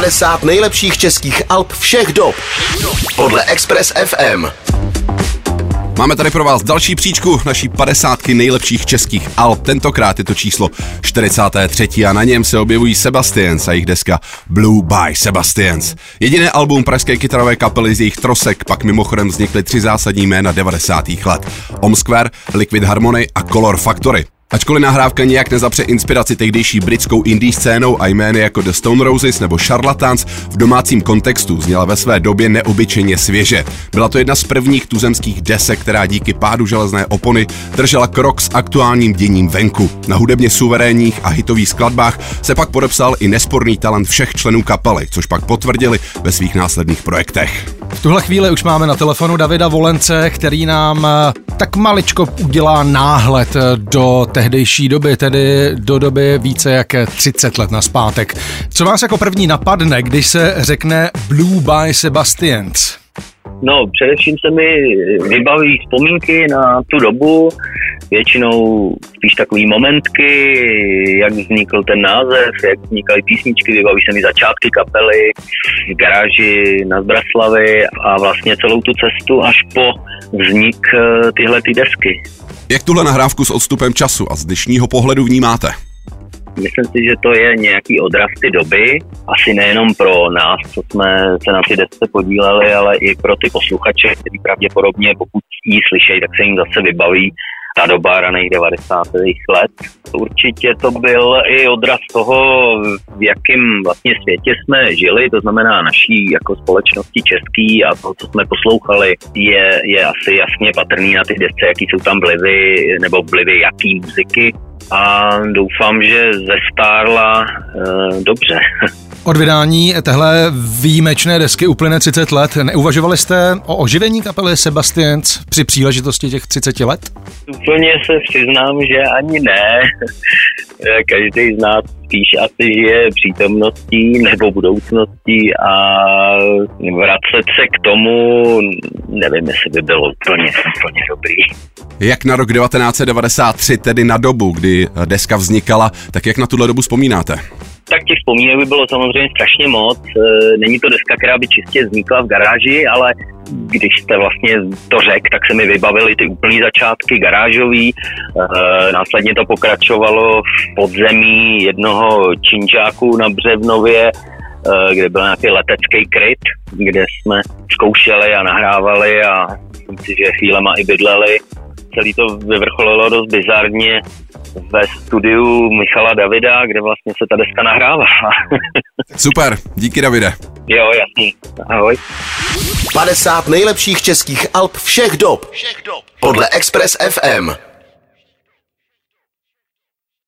50 nejlepších českých alb všech dob podle Express FM. Máme tady pro vás další příčku naší 50 nejlepších českých alb. Tentokrát je to číslo 43. a na něm se objevují Sebastian a jejich deska Blue By Sebastian. Jediné album pražské kytarové kapely z jejich trosek pak mimochodem vznikly 3 zásadní jména 90. let. Om Square, Liquid Harmony a Color Factory. Ačkoliv nahrávka nijak nezapře inspiraci tehdejší britskou indie scénou a jmény jako The Stone Roses nebo Charlatan v domácím kontextu zněla ve své době neobyčejně svěže. Byla to jedna z prvních tuzemských desek, která díky pádu železné opony držela krok s aktuálním děním venku. Na hudebně suverénních a hitových skladbách se pak podepsal i nesporný talent všech členů kapely, což pak potvrdili ve svých následných projektech. V tuhle chvíli už máme na telefonu Davida Volence, který nám tak maličko udělá náhled do tehdejší doby, tedy do doby více jak 30 let nazpátek. Co vás jako první napadne, když se řekne Blue By Sebastian? No, především se mi vybaví vzpomínky na tu dobu, většinou spíš takový momentky, jak vznikl ten název, jak vznikaly písničky, vybaví se mi začátky kapely, garáži na Zbraslavi a vlastně celou tu cestu až po vznik tyhle ty desky. Jak tuhle nahrávku s odstupem času a z dnešního pohledu vnímáte? Myslím si, že to je nějaký odraz ty doby, asi nejenom pro nás, co jsme se na ty desce podíleli, ale i pro ty posluchače, kteří pravděpodobně, pokud ji slyšejí, tak se jim zase vybaví ta doba raných 90. let. Určitě to byl i odraz toho, v jakém vlastně světě jsme žili, to znamená naší jako společnosti český, a to, co jsme poslouchali, je asi jasně patrný na ty desce, jaký jsou tam vlivy, nebo vlivy jaký muziky. A doufám, že zestárla dobře. Od vydání téhle výjimečné desky uplyne 30 let. Neuvažovali jste o oživení kapely Sebastian při příležitosti těch 30 let? Úplně se přiznám, že ani ne. Každý z nás spíš asi žije přítomností nebo budoucností a vracet se k tomu, nevím, jestli by bylo úplně dobrý. Jak na rok 1993, tedy na dobu, kdy deska vznikala, tak jak na tuhle dobu vzpomínáte? Tak těch vzpomínek by bylo samozřejmě strašně moc. Není to deska, která by čistě vznikla v garáži, ale když jste vlastně to řekl, tak se mi vybavily ty úplný začátky garážový. Následně to pokračovalo v podzemí jednoho činžáku na Břevnově, kde byl nějaký letecký kryt, kde jsme zkoušeli a nahrávali a myslím si, že chvílema i bydleli. Celý to vyvrcholilo dost bizarně ve studiu Michala Davida, kde vlastně se ta deska nahrává. Super, díky Davide. Jo, jasný. Ahoj. 50 nejlepších českých alb všech dob podle Express FM.